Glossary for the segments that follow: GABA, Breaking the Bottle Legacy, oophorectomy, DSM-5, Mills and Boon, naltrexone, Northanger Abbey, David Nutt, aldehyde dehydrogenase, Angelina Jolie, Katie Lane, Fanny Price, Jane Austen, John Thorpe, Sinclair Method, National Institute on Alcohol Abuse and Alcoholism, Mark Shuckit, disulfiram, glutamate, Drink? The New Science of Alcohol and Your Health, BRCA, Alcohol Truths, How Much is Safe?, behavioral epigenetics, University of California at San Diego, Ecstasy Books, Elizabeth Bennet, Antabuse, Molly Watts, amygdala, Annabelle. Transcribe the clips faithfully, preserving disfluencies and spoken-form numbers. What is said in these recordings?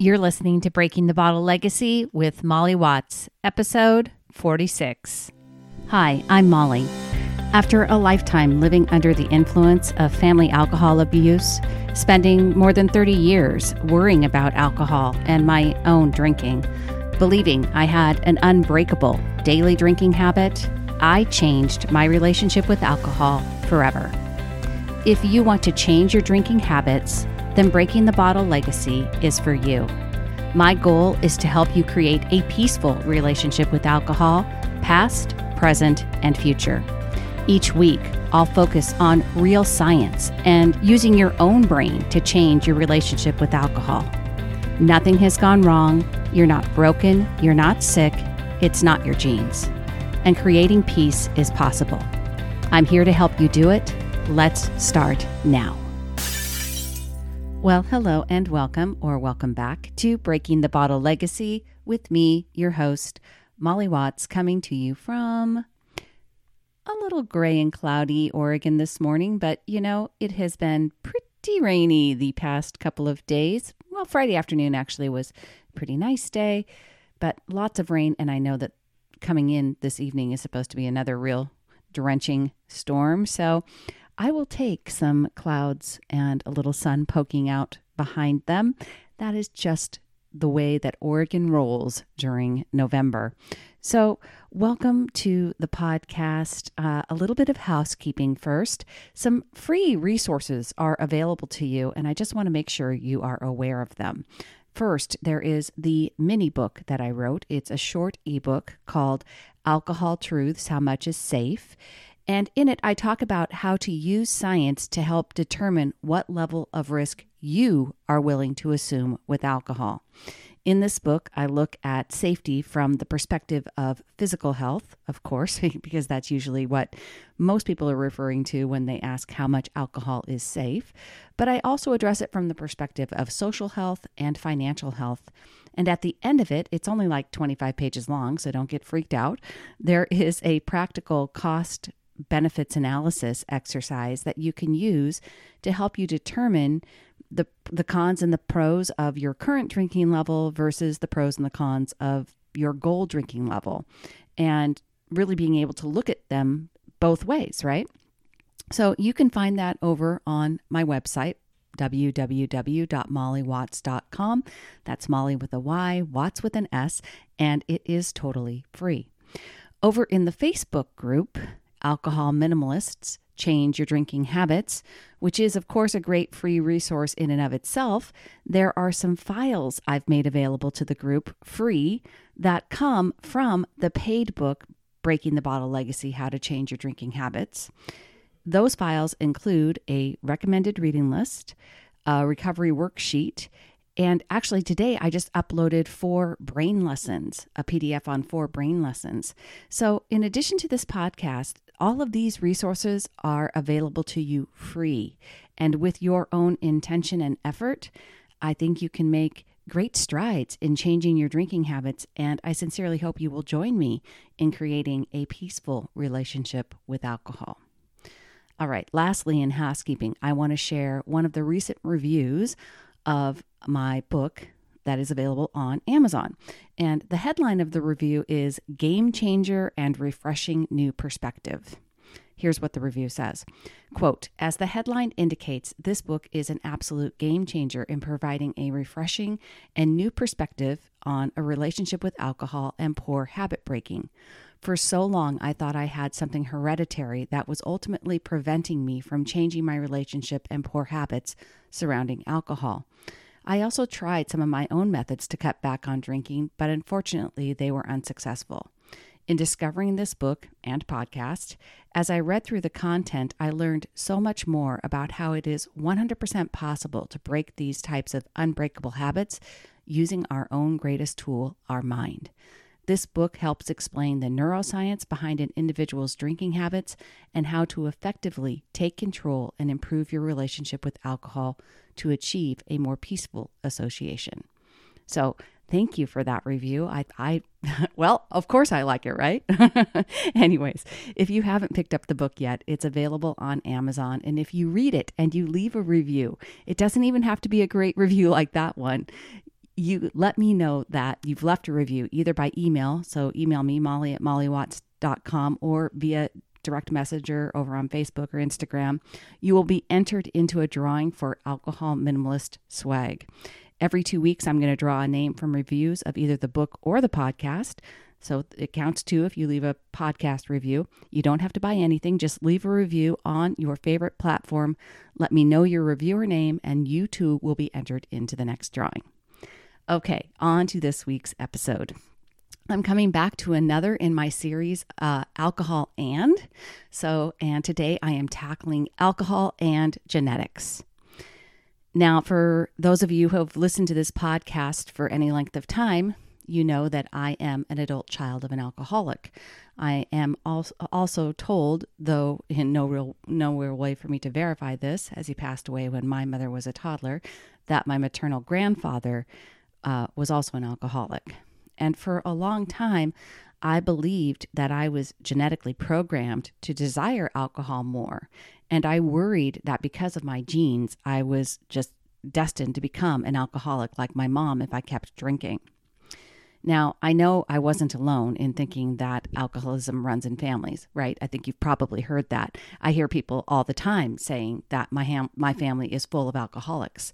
You're listening to Breaking the Bottle Legacy with Molly Watts, episode forty-six. Hi, I'm Molly. After a lifetime living under the influence of family alcohol abuse, spending more than thirty years worrying about alcohol and my own drinking, believing I had an unbreakable daily drinking habit, I changed my relationship with alcohol forever. If you want to change your drinking habits, then Breaking the Bottle Legacy is for you. My goal is to help you create a peaceful relationship with alcohol, past, present, and future. Each week, I'll focus on real science and using your own brain to change your relationship with alcohol. Nothing has gone wrong, you're not broken, you're not sick, it's not your genes. And creating peace is possible. I'm here to help you do it. Let's start now. Well, hello and welcome, or welcome back to Breaking the Bottle Legacy with me, your host, Molly Watts, coming to you from a little gray and cloudy Oregon this morning. But, you know, it has been pretty rainy the past couple of days. Well, Friday afternoon actually was a pretty nice day, but lots of rain. And I know that coming in this evening is supposed to be another real drenching storm. So I will take some clouds and a little sun poking out behind them. That is just the way that Oregon rolls during November. So welcome to the podcast. Uh, a little bit of housekeeping first. Some free resources are available to you, and I just want to make sure you are aware of them. First, there is the mini book that I wrote. It's a short ebook called Alcohol Truths, How Much is Safe? And in it, I talk about how to use science to help determine what level of risk you are willing to assume with alcohol. In this book, I look at safety from the perspective of physical health, of course, because that's usually what most people are referring to when they ask how much alcohol is safe. But I also address it from the perspective of social health and financial health. And at the end of it, it's only like twenty-five pages long, so don't get freaked out. There is a practical cost benefits analysis exercise that you can use to help you determine the the cons and the pros of your current drinking level versus the pros and the cons of your goal drinking level, and really being able to look at them both ways, right? So you can find that over on my website, w w w dot molly watts dot com. That's Molly with a Y, Watts with an S, and it is totally free. Over in the Facebook group, Alcohol Minimalists, Change Your Drinking Habits, which is, of course, a great free resource in and of itself. There are some files I've made available to the group free that come from the paid book, Breaking the Bottle Legacy, How to Change Your Drinking Habits. Those files include a recommended reading list, a recovery worksheet, and actually today I just uploaded four brain lessons, a P D F on four brain lessons. So in addition to this podcast, all of these resources are available to you free. And with your own intention and effort, I think you can make great strides in changing your drinking habits. And I sincerely hope you will join me in creating a peaceful relationship with alcohol. All right, lastly, in housekeeping, I want to share one of the recent reviews of my book that is available on Amazon. And the headline of the review is Game Changer and Refreshing New Perspective. Here's what the review says. Quote, as the headline indicates, this book is an absolute game changer in providing a refreshing and new perspective on a relationship with alcohol and poor habit breaking. For so long, I thought I had something hereditary that was ultimately preventing me from changing my relationship and poor habits surrounding alcohol. I also tried some of my own methods to cut back on drinking, but unfortunately, they were unsuccessful. In discovering this book and podcast, as I read through the content, I learned so much more about how it is one hundred percent possible to break these types of unbreakable habits using our own greatest tool, our mind. This book helps explain the neuroscience behind an individual's drinking habits and how to effectively take control and improve your relationship with alcohol to achieve a more peaceful association. So, thank you for that review. I, I, well, of course I like it, right? Anyways, if you haven't picked up the book yet, it's available on Amazon. And if you read it and you leave a review, it doesn't even have to be a great review like that one. you let me know that you've left a review either by email. So email me, Molly at mollywatts dot com, or via direct messenger over on Facebook or Instagram. You will be entered into a drawing for Alcohol Minimalist swag. Every two weeks, I'm going to draw a name from reviews of either the book or the podcast. So it counts too if you leave a podcast review. You don't have to buy anything. Just leave a review on your favorite platform. Let me know your reviewer name, and you too will be entered into the next drawing. Okay, on to this week's episode. I'm coming back to another in my series, uh, Alcohol and. So, and today I am tackling alcohol and genetics. Now, for those of you who have listened to this podcast for any length of time, you know that I am an adult child of an alcoholic. I am also told, though in no real, no real way for me to verify this, as he passed away when my mother was a toddler, that my maternal grandfather uh, was also an alcoholic. And for a long time, I believed that I was genetically programmed to desire alcohol more. And I worried that because of my genes, I was just destined to become an alcoholic like my mom if I kept drinking. Now, I know I wasn't alone in thinking that alcoholism runs in families, right? I think you've probably heard that. I hear people all the time saying that my ham- my family is full of alcoholics.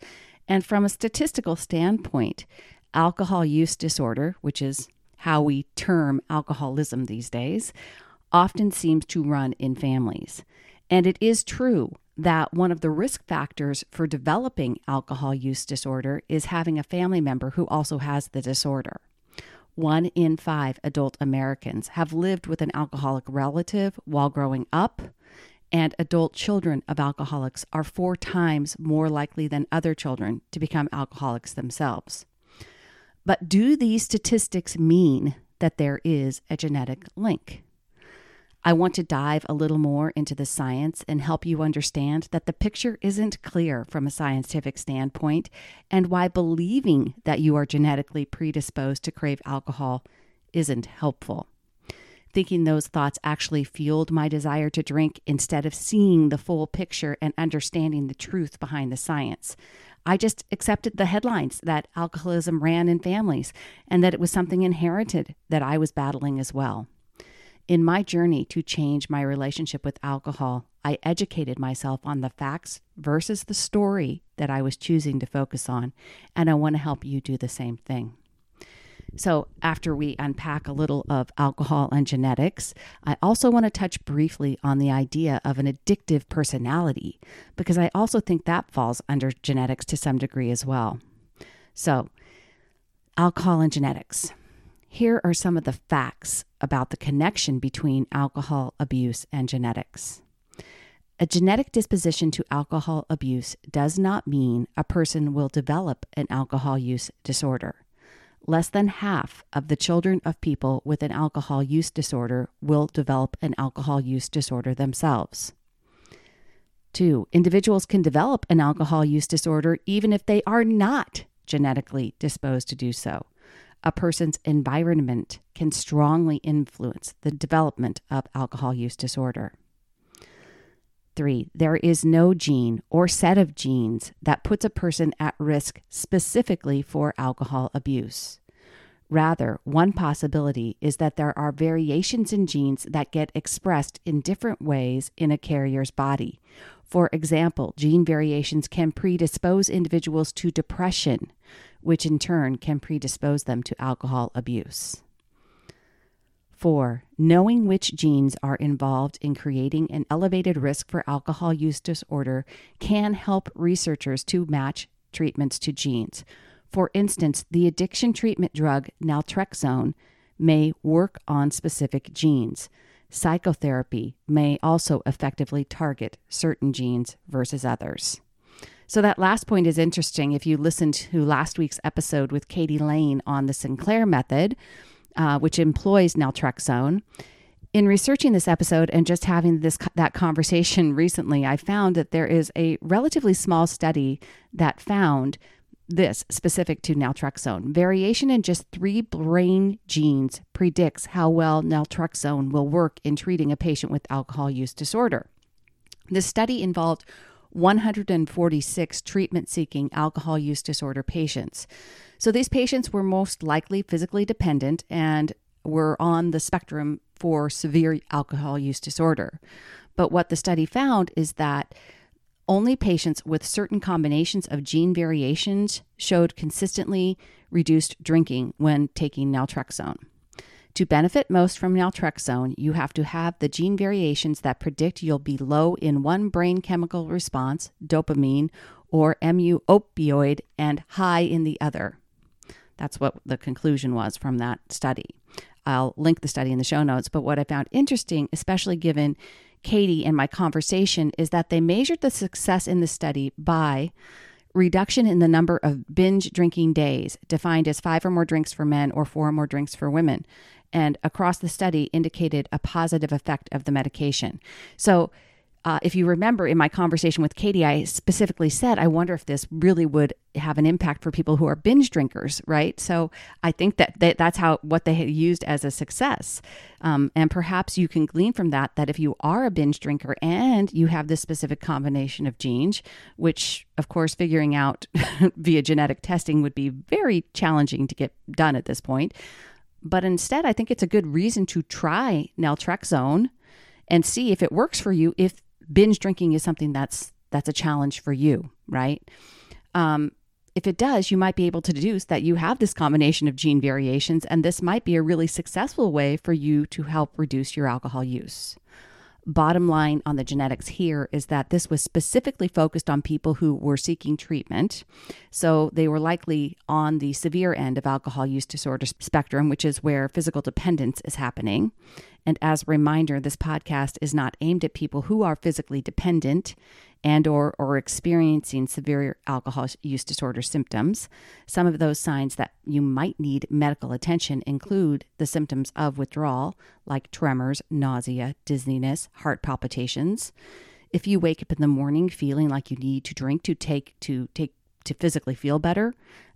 And from a statistical standpoint, alcohol use disorder, which is how we term alcoholism these days, often seems to run in families. And it is true that one of the risk factors for developing alcohol use disorder is having a family member who also has the disorder. One in five adult Americans have lived with an alcoholic relative while growing up, and adult children of alcoholics are four times more likely than other children to become alcoholics themselves. But do these statistics mean that there is a genetic link? I want to dive a little more into the science and help you understand that the picture isn't clear from a scientific standpoint, and why believing that you are genetically predisposed to crave alcohol isn't helpful. Thinking those thoughts actually fueled my desire to drink instead of seeing the full picture and understanding the truth behind the science. I just accepted the headlines that alcoholism ran in families and that it was something inherited that I was battling as well. In my journey to change my relationship with alcohol, I educated myself on the facts versus the story that I was choosing to focus on, and I want to help you do the same thing. So after we unpack a little of alcohol and genetics, I also want to touch briefly on the idea of an addictive personality, because I also think that falls under genetics to some degree as well. So, alcohol and genetics. Here are some of the facts about the connection between alcohol abuse and genetics. A genetic disposition to alcohol abuse does not mean a person will develop an alcohol use disorder. Less than half of the children of people with an alcohol use disorder will develop an alcohol use disorder themselves. Two, individuals can develop an alcohol use disorder even if they are not genetically disposed to do so. A person's environment can strongly influence the development of alcohol use disorder. Three, there is no gene or set of genes that puts a person at risk specifically for alcohol abuse. Rather, one possibility is that there are variations in genes that get expressed in different ways in a carrier's body. For example, gene variations can predispose individuals to depression, which in turn can predispose them to alcohol abuse. Four, knowing which genes are involved in creating an elevated risk for alcohol use disorder can help researchers to match treatments to genes. For instance, the addiction treatment drug naltrexone may work on specific genes. Psychotherapy may also effectively target certain genes versus others. So that last point is interesting. If you listened to last week's episode with Katie Lane on the Sinclair Method, Uh, which employs naltrexone. In researching this episode and just having this that conversation recently, I found that there is a relatively small study that found this specific to naltrexone. Variation in just three brain genes predicts how well naltrexone will work in treating a patient with alcohol use disorder. This study involved one hundred forty-six treatment-seeking alcohol use disorder patients. So these patients were most likely physically dependent and were on the spectrum for severe alcohol use disorder. But what the study found is that only patients with certain combinations of gene variations showed consistently reduced drinking when taking naltrexone. To benefit most from naltrexone, you have to have the gene variations that predict you'll be low in one brain chemical response, dopamine, or M U opioid, and high in the other. That's what the conclusion was from that study. I'll link the study in the show notes, but what I found interesting, especially given Katie and my conversation, is that they measured the success in the study by reduction in the number of binge drinking days, defined as five or more drinks for men or four or more drinks for women, and across the study indicated a positive effect of the medication. So uh, if you remember in my conversation with Katie, I specifically said, I wonder if this really would have an impact for people who are binge drinkers, right? So I think that they, that's how what they had used as a success. Um, and perhaps you can glean from that, that if you are a binge drinker and you have this specific combination of genes, which of course figuring out via genetic testing would be very challenging to get done at this point. But instead, I think it's a good reason to try naltrexone and see if it works for you, if binge drinking is something that's that's a challenge for you, right? Um, if it does, you might be able to deduce that you have this combination of gene variations, and this might be a really successful way for you to help reduce your alcohol use. Bottom line on the genetics here is that this was specifically focused on people who were seeking treatment. So they were likely on the severe end of alcohol use disorder spectrum, which is where physical dependence is happening. And as a reminder, this podcast is not aimed at people who are physically dependent and or, or experiencing severe alcohol use disorder symptoms. Some of those signs that you might need medical attention include the symptoms of withdrawal, like tremors, nausea, dizziness, heart palpitations. If you wake up in the morning feeling like you need to drink to take to take to physically feel better,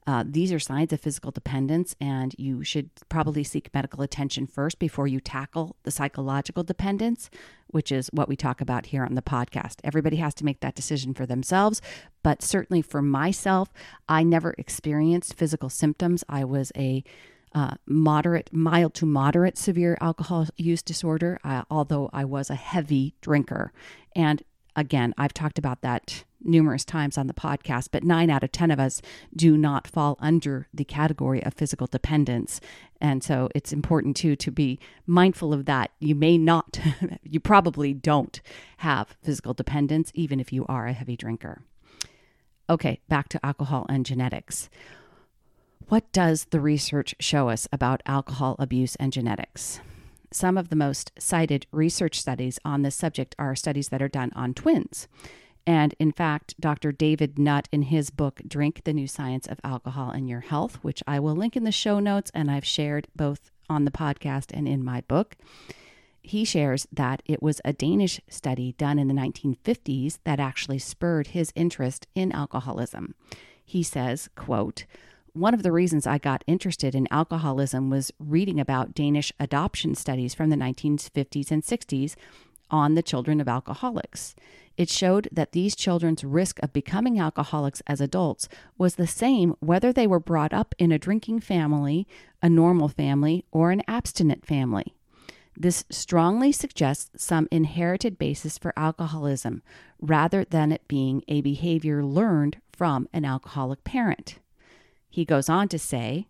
Uh, these are signs of physical dependence, and you should probably seek medical attention first before you tackle the psychological dependence, which is what we talk about here on the podcast. Everybody has to make that decision for themselves, but certainly for myself, I never experienced physical symptoms. I was a uh, moderate, mild to moderate severe alcohol use disorder, uh, although I was a heavy drinker. And again, I've talked about that numerous times on the podcast, but nine out of ten of us do not fall under the category of physical dependence. And so it's important too to be mindful of that. You may not, you probably don't have physical dependence, even if you are a heavy drinker. Okay, back to alcohol and genetics. What does the research show us about alcohol abuse and genetics? Some of the most cited research studies on this subject are studies that are done on twins. And in fact, Doctor David Nutt, in his book, Drink? The New Science of Alcohol and Your Health, which I will link in the show notes, and I've shared both on the podcast and in my book, he shares that it was a Danish study done in the nineteen fifties that actually spurred his interest in alcoholism. He says, quote, "One of the reasons I got interested in alcoholism was reading about Danish adoption studies from the nineteen fifties and sixties on the children of alcoholics. It showed that these children's risk of becoming alcoholics as adults was the same whether they were brought up in a drinking family, a normal family, or an abstinent family. This strongly suggests some inherited basis for alcoholism, rather than it being a behavior learned from an alcoholic parent." He goes on to say,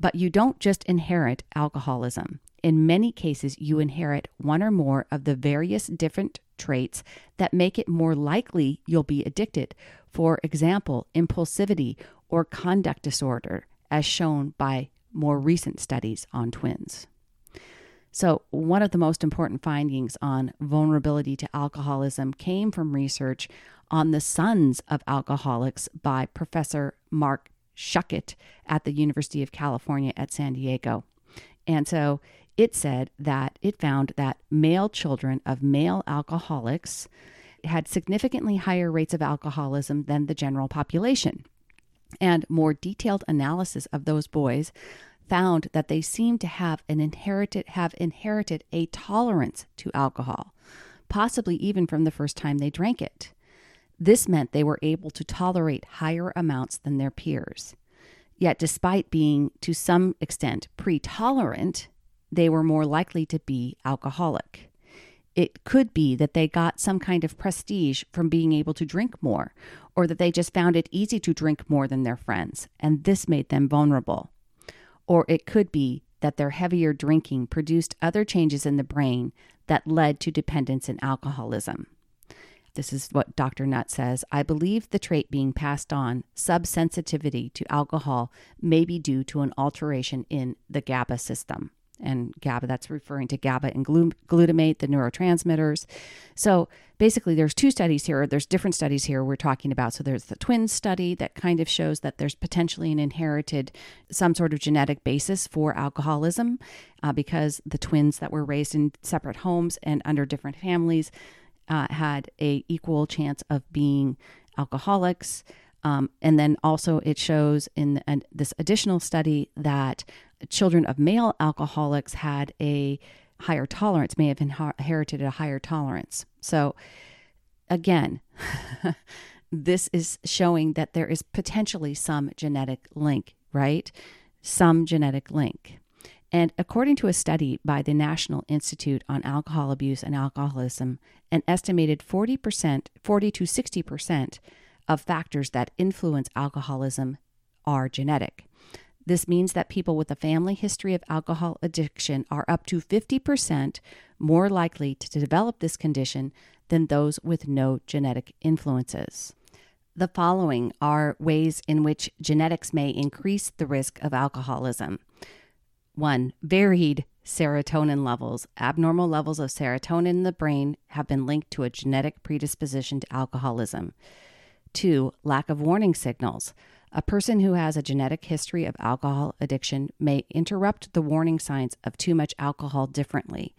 "But you don't just inherit alcoholism. In many cases, you inherit one or more of the various different traits that make it more likely you'll be addicted. For example, impulsivity or conduct disorder, as shown by more recent studies on twins." So one of the most important findings on vulnerability to alcoholism came from research on the sons of alcoholics by Professor Mark Shuckit at the University of California at San Diego. And so it said that it found that male children of male alcoholics had significantly higher rates of alcoholism than the general population. And more detailed analysis of those boys found that they seemed to have an inherited have inherited a tolerance to alcohol, possibly even from the first time they drank it. This meant they were able to tolerate higher amounts than their peers. Yet despite being, to some extent, pre-tolerant, they were more likely to be alcoholic. It could be that they got some kind of prestige from being able to drink more, or that they just found it easy to drink more than their friends, and this made them vulnerable. Or it could be that their heavier drinking produced other changes in the brain that led to dependence and alcoholism. This is what Doctor Nutt says. I believe the trait being passed on, subsensitivity to alcohol, may be due to an alteration in the GABA system. And GABA, that's referring to GABA and glutamate, the neurotransmitters. So basically there's two studies here. There's different studies here we're talking about. So there's the twin study that kind of shows that there's potentially an inherited, some sort of genetic basis for alcoholism uh, because the twins that were raised in separate homes and under different families uh, had a equal chance of being alcoholics. Um, and then also it shows in the, uh, this additional study that children of male alcoholics had a higher tolerance, may have inherited a higher tolerance. So again, this is showing that there is potentially some genetic link, right? Some genetic link. And according to a study by the National Institute on Alcohol Abuse and Alcoholism, an estimated forty percent, forty to sixty percent of factors that influence alcoholism are genetic. This means that people with a family history of alcohol addiction are up to fifty percent more likely to develop this condition than those with no genetic influences. The following are ways in which genetics may increase the risk of alcoholism. One, varied serotonin levels. Abnormal levels of serotonin in the brain have been linked to a genetic predisposition to alcoholism. Two, lack of warning signals. A person who has a genetic history of alcohol addiction may interrupt the warning signs of too much alcohol differently.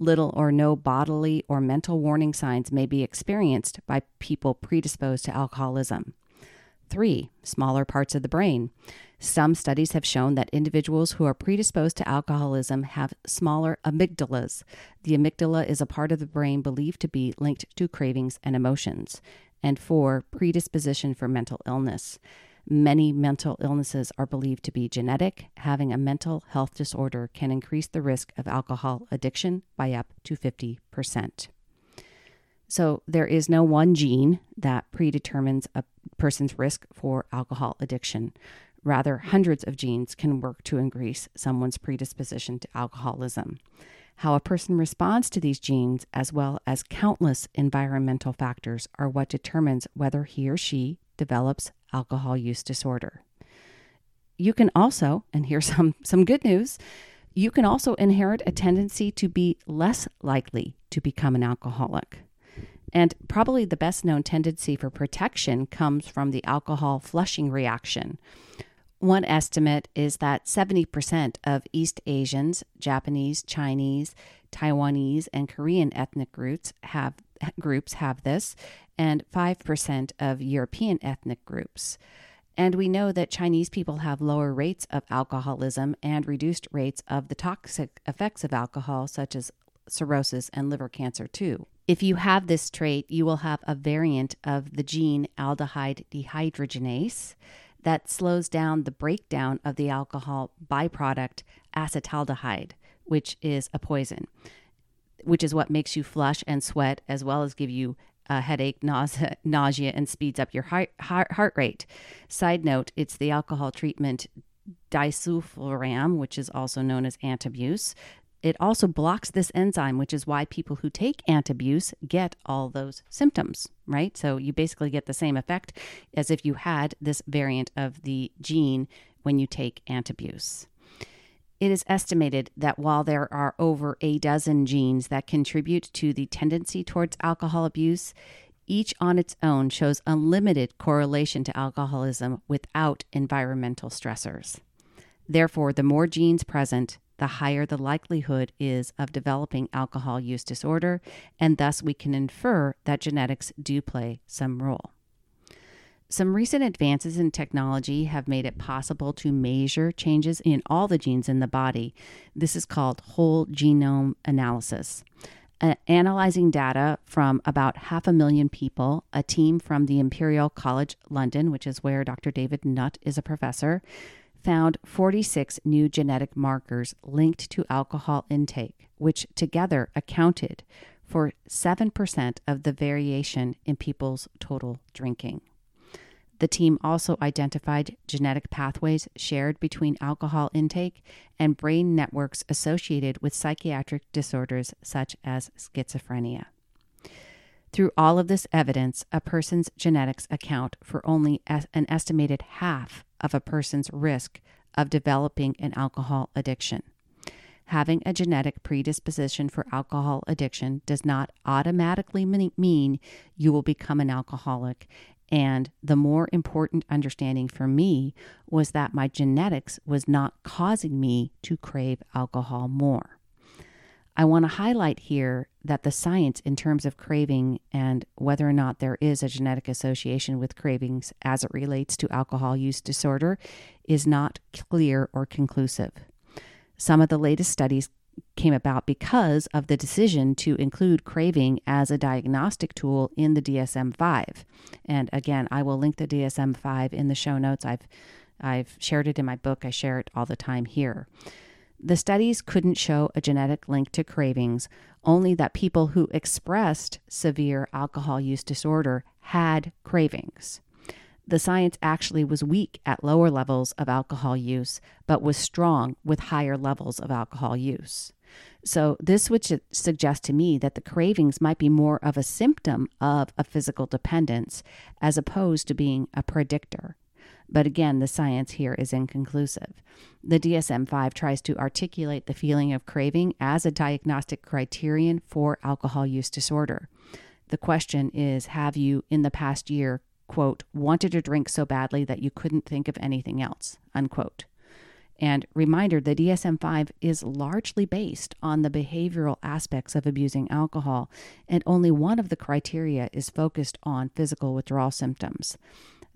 Little or no bodily or mental warning signs may be experienced by people predisposed to alcoholism. Three, smaller parts of the brain. Some studies have shown that individuals who are predisposed to alcoholism have smaller amygdalas. The amygdala is a part of the brain believed to be linked to cravings and emotions. And four, predisposition for mental illness. Many mental illnesses are believed to be genetic. Having a mental health disorder can increase the risk of alcohol addiction by up to fifty percent. So there is no one gene that predetermines a person's risk for alcohol addiction. Rather, hundreds of genes can work to increase someone's predisposition to alcoholism. How a person responds to these genes, as well as countless environmental factors, are what determines whether he or she develops alcohol use disorder. You can also, and here's some, some good news, you can also inherit a tendency to be less likely to become an alcoholic. And probably the best known tendency for protection comes from the alcohol flushing reaction. One estimate is that seventy percent of East Asians, Japanese, Chinese, Taiwanese, and Korean ethnic groups have groups have this, and five percent of European ethnic groups. And we know that Chinese people have lower rates of alcoholism and reduced rates of the toxic effects of alcohol, such as cirrhosis and liver cancer too. If you have this trait, you will have a variant of the gene aldehyde dehydrogenase that slows down the breakdown of the alcohol byproduct acetaldehyde, which is a poison, which is what makes you flush and sweat, as well as give you a headache, nausea, nausea and speeds up your heart, heart, heart rate. Side note, it's the alcohol treatment disulfiram, which is also known as Antabuse. It also blocks this enzyme, which is why people who take Antabuse get all those symptoms, right? So you basically get the same effect as if you had this variant of the gene when you take Antabuse. It is estimated that while there are over a dozen genes that contribute to the tendency towards alcohol abuse, each on its own shows unlimited correlation to alcoholism without environmental stressors. Therefore, the more genes present, the higher the likelihood is of developing alcohol use disorder, and thus we can infer that genetics do play some role. Some recent advances in technology have made it possible to measure changes in all the genes in the body. This is called whole genome analysis. analyzing data from about half a million people, a team from the Imperial College London, which is where Doctor David Nutt is a professor, found forty-six new genetic markers linked to alcohol intake, which together accounted for seven percent of the variation in people's total drinking. The team also identified genetic pathways shared between alcohol intake and brain networks associated with psychiatric disorders such as schizophrenia. Through all of this evidence, a person's genetics account for only an estimated half of a person's risk of developing an alcohol addiction. Having a genetic predisposition for alcohol addiction does not automatically mean you will become an alcoholic. And the more important understanding for me was that my genetics was not causing me to crave alcohol more. I want to highlight here that the science in terms of craving and whether or not there is a genetic association with cravings as it relates to alcohol use disorder is not clear or conclusive. Some of the latest studies came about because of the decision to include craving as a diagnostic tool in the D S M five. And again, I will link the D S M five in the show notes. I've I've shared it in my book. I share it all the time here. The studies couldn't show a genetic link to cravings, only that people who expressed severe alcohol use disorder had cravings. The science actually was weak at lower levels of alcohol use, but was strong with higher levels of alcohol use. So this would suggest to me that the cravings might be more of a symptom of a physical dependence as opposed to being a predictor. But again, the science here is inconclusive. The D S M five tries to articulate the feeling of craving as a diagnostic criterion for alcohol use disorder. The question is, have you in the past year, quote, wanted to drink so badly that you couldn't think of anything else, unquote. And reminder, the D S M five is largely based on the behavioral aspects of abusing alcohol, and only one of the criteria is focused on physical withdrawal symptoms.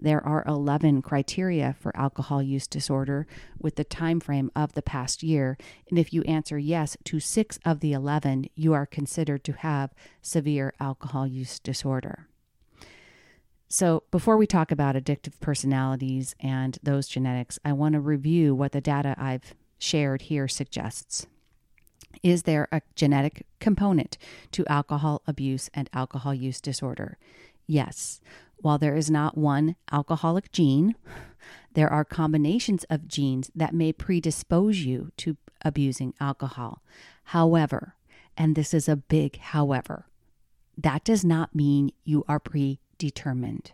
There are eleven criteria for alcohol use disorder with the time frame of the past year, and if you answer yes to six of the eleven, you are considered to have severe alcohol use disorder. So before we talk about addictive personalities and those genetics, I want to review what the data I've shared here suggests. Is there a genetic component to alcohol abuse and alcohol use disorder? Yes. While there is not one alcoholic gene, there are combinations of genes that may predispose you to abusing alcohol. However, and this is a big however, that does not mean you are predisposed. Determined.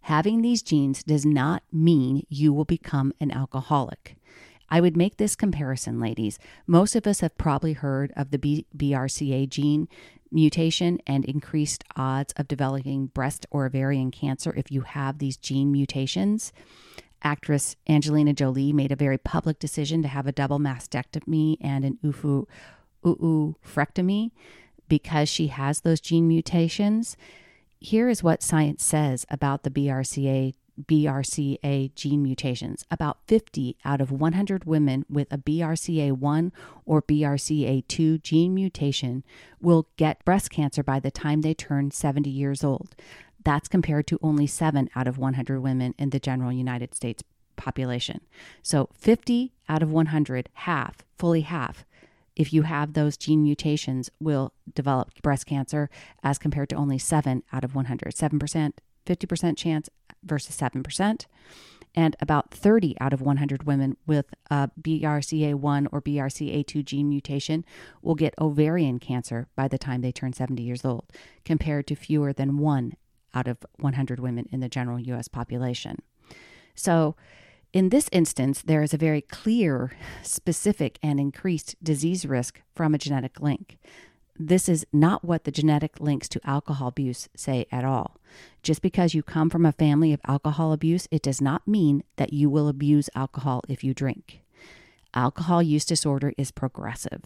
Having these genes does not mean you will become an alcoholic. I would make this comparison, ladies. Most of us have probably heard of the B R C A gene mutation and increased odds of developing breast or ovarian cancer if you have these gene mutations. Actress Angelina Jolie made a very public decision to have a double mastectomy and an oophorectomy because she has those gene mutations. Here is what science says about the B R C A B R C A gene mutations. About fifty out of one hundred women with a B R C A one or B R C A two gene mutation will get breast cancer by the time they turn seventy years old. That's compared to only seven out of one hundred women in the general United States population. So fifty out of one hundred, half, fully half, if you have those gene mutations, will develop breast cancer as compared to only seven out of one hundred, seven percent, fifty percent chance versus seven percent. And about thirty out of one hundred women with a B R C A one or B R C A two gene mutation will get ovarian cancer by the time they turn seventy years old, compared to fewer than one out of one hundred women in the general U S population. So in this instance, there is a very clear, specific, and increased disease risk from a genetic link. This is not what the genetic links to alcohol abuse say at all. Just because you come from a family of alcohol abuse, it does not mean that you will abuse alcohol if you drink. Alcohol use disorder is progressive,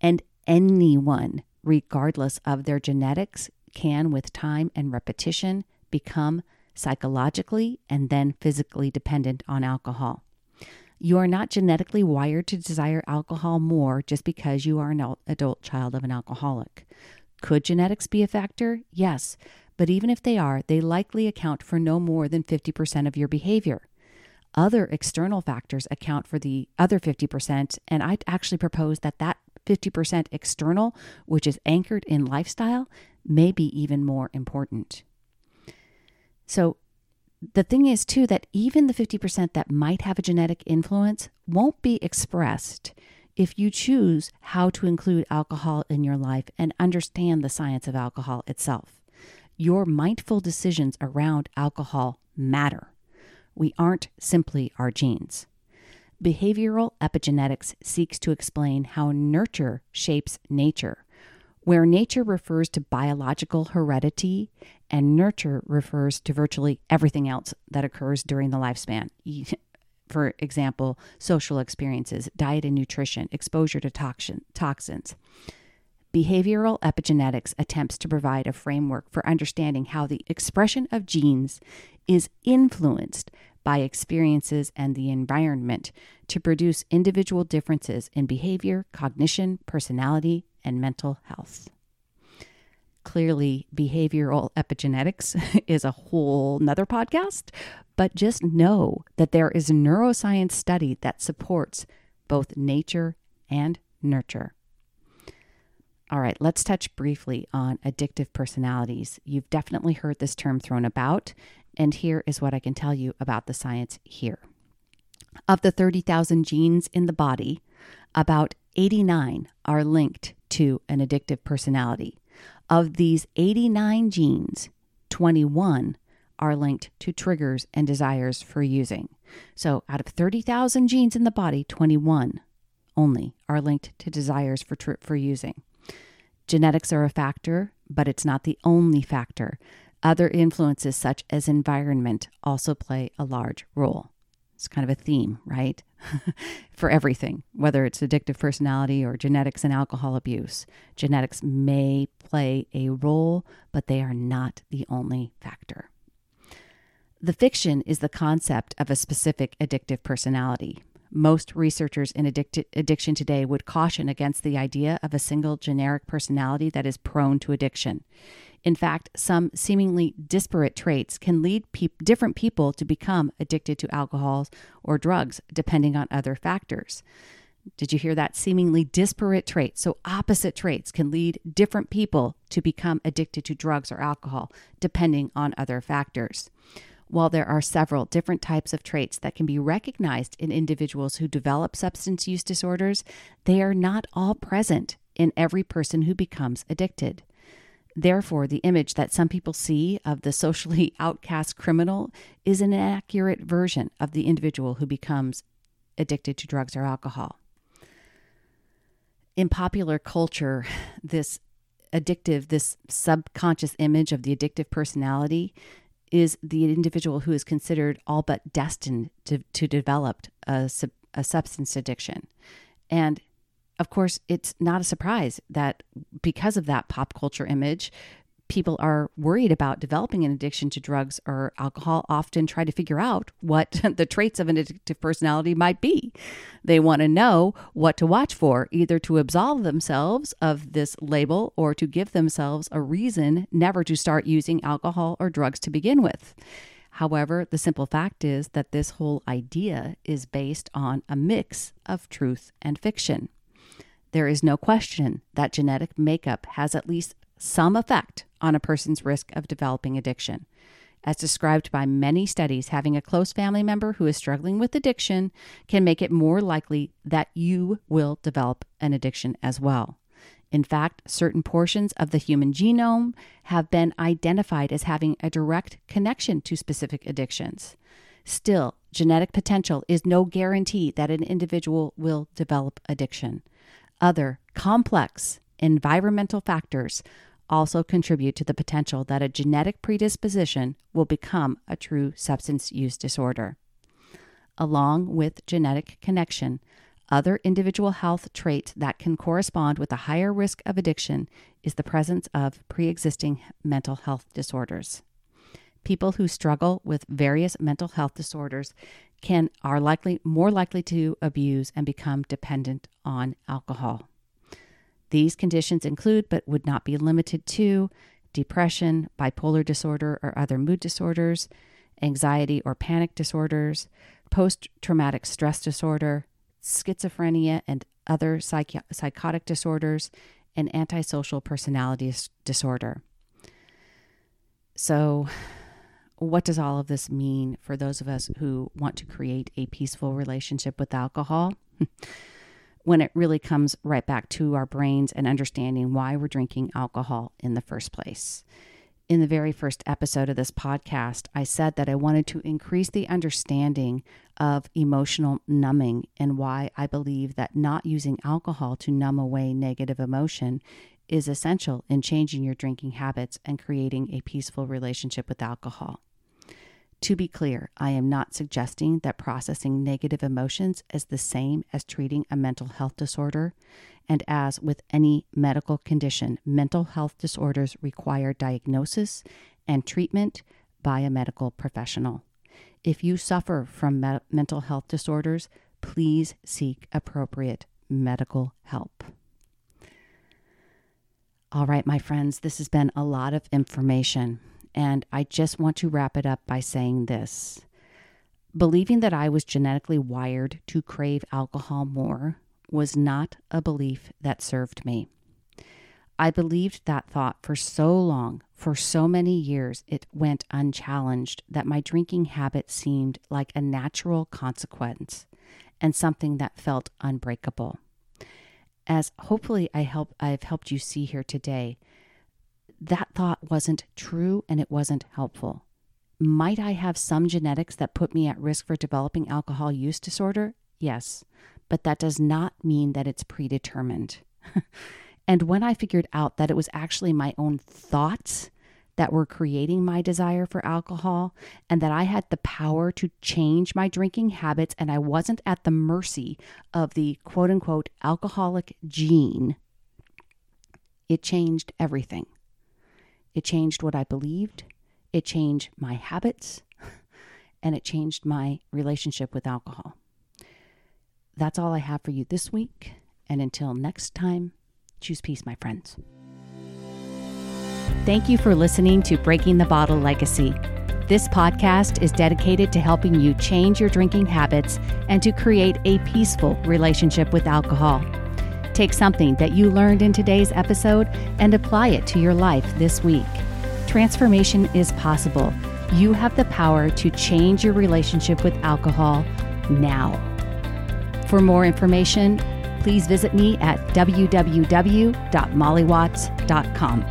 and anyone, regardless of their genetics, can, with time and repetition, become psychologically and then physically dependent on alcohol. You are not genetically wired to desire alcohol more just because you are an adult child of an alcoholic. Could genetics be a factor? Yes, but even if they are, they likely account for no more than fifty percent of your behavior. Other external factors account for the other fifty percent, and I'd actually propose that that fifty percent external, which is anchored in lifestyle, may be even more important. So the thing is, too, that even the fifty percent that might have a genetic influence won't be expressed if you choose how to include alcohol in your life and understand the science of alcohol itself. Your mindful decisions around alcohol matter. We aren't simply our genes. Behavioral epigenetics seeks to explain how nurture shapes nature, where nature refers to biological heredity and nurture refers to virtually everything else that occurs during the lifespan. For example, social experiences, diet and nutrition, exposure to toxin, toxins. Behavioral epigenetics attempts to provide a framework for understanding how the expression of genes is influenced by experiences and the environment to produce individual differences in behavior, cognition, personality, and mental health. Clearly, behavioral epigenetics is a whole nother podcast, but just know that there is a neuroscience study that supports both nature and nurture. All right, let's touch briefly on addictive personalities. You've definitely heard this term thrown about, and here is what I can tell you about the science here. Of the thirty thousand genes in the body, about eighty-nine are linked to an addictive personality. Of these eighty-nine genes, twenty-one are linked to triggers and desires for using. So out of thirty thousand genes in the body, twenty-one only are linked to desires for tri- for using. Genetics are a factor, but it's not the only factor. Other influences such as environment also play a large role. It's kind of a theme, right? For everything, whether it's addictive personality or genetics and alcohol abuse. Genetics may play a role, but they are not the only factor. The fiction is the concept of a specific addictive personality. Most researchers in addict- addiction today would caution against the idea of a single generic personality that is prone to addiction. In fact, some seemingly disparate traits can lead pe- different people to become addicted to alcohols or drugs, depending on other factors. Did you hear that? Seemingly disparate traits. So opposite traits can lead different people to become addicted to drugs or alcohol, depending on other factors. While there are several different types of traits that can be recognized in individuals who develop substance use disorders, they are not all present in every person who becomes addicted. Therefore, the image that some people see of the socially outcast criminal is an inaccurate version of the individual who becomes addicted to drugs or alcohol. In popular culture, this addictive, this subconscious image of the addictive personality is the individual who is considered all but destined to, to develop a, sub, a substance addiction. And of course, it's not a surprise that because of that pop culture image, people are worried about developing an addiction to drugs or alcohol, often try to figure out what the traits of an addictive personality might be. They want to know what to watch for, either to absolve themselves of this label or to give themselves a reason never to start using alcohol or drugs to begin with. However, the simple fact is that this whole idea is based on a mix of truth and fiction. There is no question that genetic makeup has at least some effect on a person's risk of developing addiction. As described by many studies, having a close family member who is struggling with addiction can make it more likely that you will develop an addiction as well. In fact, certain portions of the human genome have been identified as having a direct connection to specific addictions. Still, genetic potential is no guarantee that an individual will develop addiction. Other complex environmental factors also contribute to the potential that a genetic predisposition will become a true substance use disorder. Along with genetic connection, other individual health traits that can correspond with a higher risk of addiction is the presence of pre-existing mental health disorders. People who struggle with various mental health disorders can are likely more likely to abuse and become dependent on alcohol. These conditions include, but would not be limited to, depression, bipolar disorder or other mood disorders, anxiety or panic disorders, post-traumatic stress disorder, schizophrenia and other psychi- psychotic disorders, and antisocial personality disorder. So what does all of this mean for those of us who want to create a peaceful relationship with alcohol? When it really comes right back to our brains and understanding why we're drinking alcohol in the first place. In the very first episode of this podcast, I said that I wanted to increase the understanding of emotional numbing and why I believe that not using alcohol to numb away negative emotion is essential in changing your drinking habits and creating a peaceful relationship with alcohol. To be clear, I am not suggesting that processing negative emotions is the same as treating a mental health disorder, and as with any medical condition, mental health disorders require diagnosis and treatment by a medical professional. If you suffer from me- mental health disorders, please seek appropriate medical help. All right, my friends, this has been a lot of information. And I just want to wrap it up by saying this. Believing that I was genetically wired to crave alcohol more was not a belief that served me. I believed that thought for so long, for so many years, it went unchallenged that my drinking habit seemed like a natural consequence and something that felt unbreakable. As hopefully I help, I've helped you see here today, that thought wasn't true and it wasn't helpful. Might I have some genetics that put me at risk for developing alcohol use disorder? Yes, but that does not mean that it's predetermined. And when I figured out that it was actually my own thoughts that were creating my desire for alcohol and that I had the power to change my drinking habits and I wasn't at the mercy of the quote-unquote alcoholic gene, it changed everything. It changed what I believed, it changed my habits, and it changed my relationship with alcohol. That's all I have for you this week, and until next time, choose peace, my friends. Thank you for listening to Breaking the Bottle Legacy. This podcast is dedicated to helping you change your drinking habits and to create a peaceful relationship with alcohol. Take something that you learned in today's episode and apply it to your life this week. Transformation is possible. You have the power to change your relationship with alcohol now. For more information, please visit me at w w w dot molly watts dot com.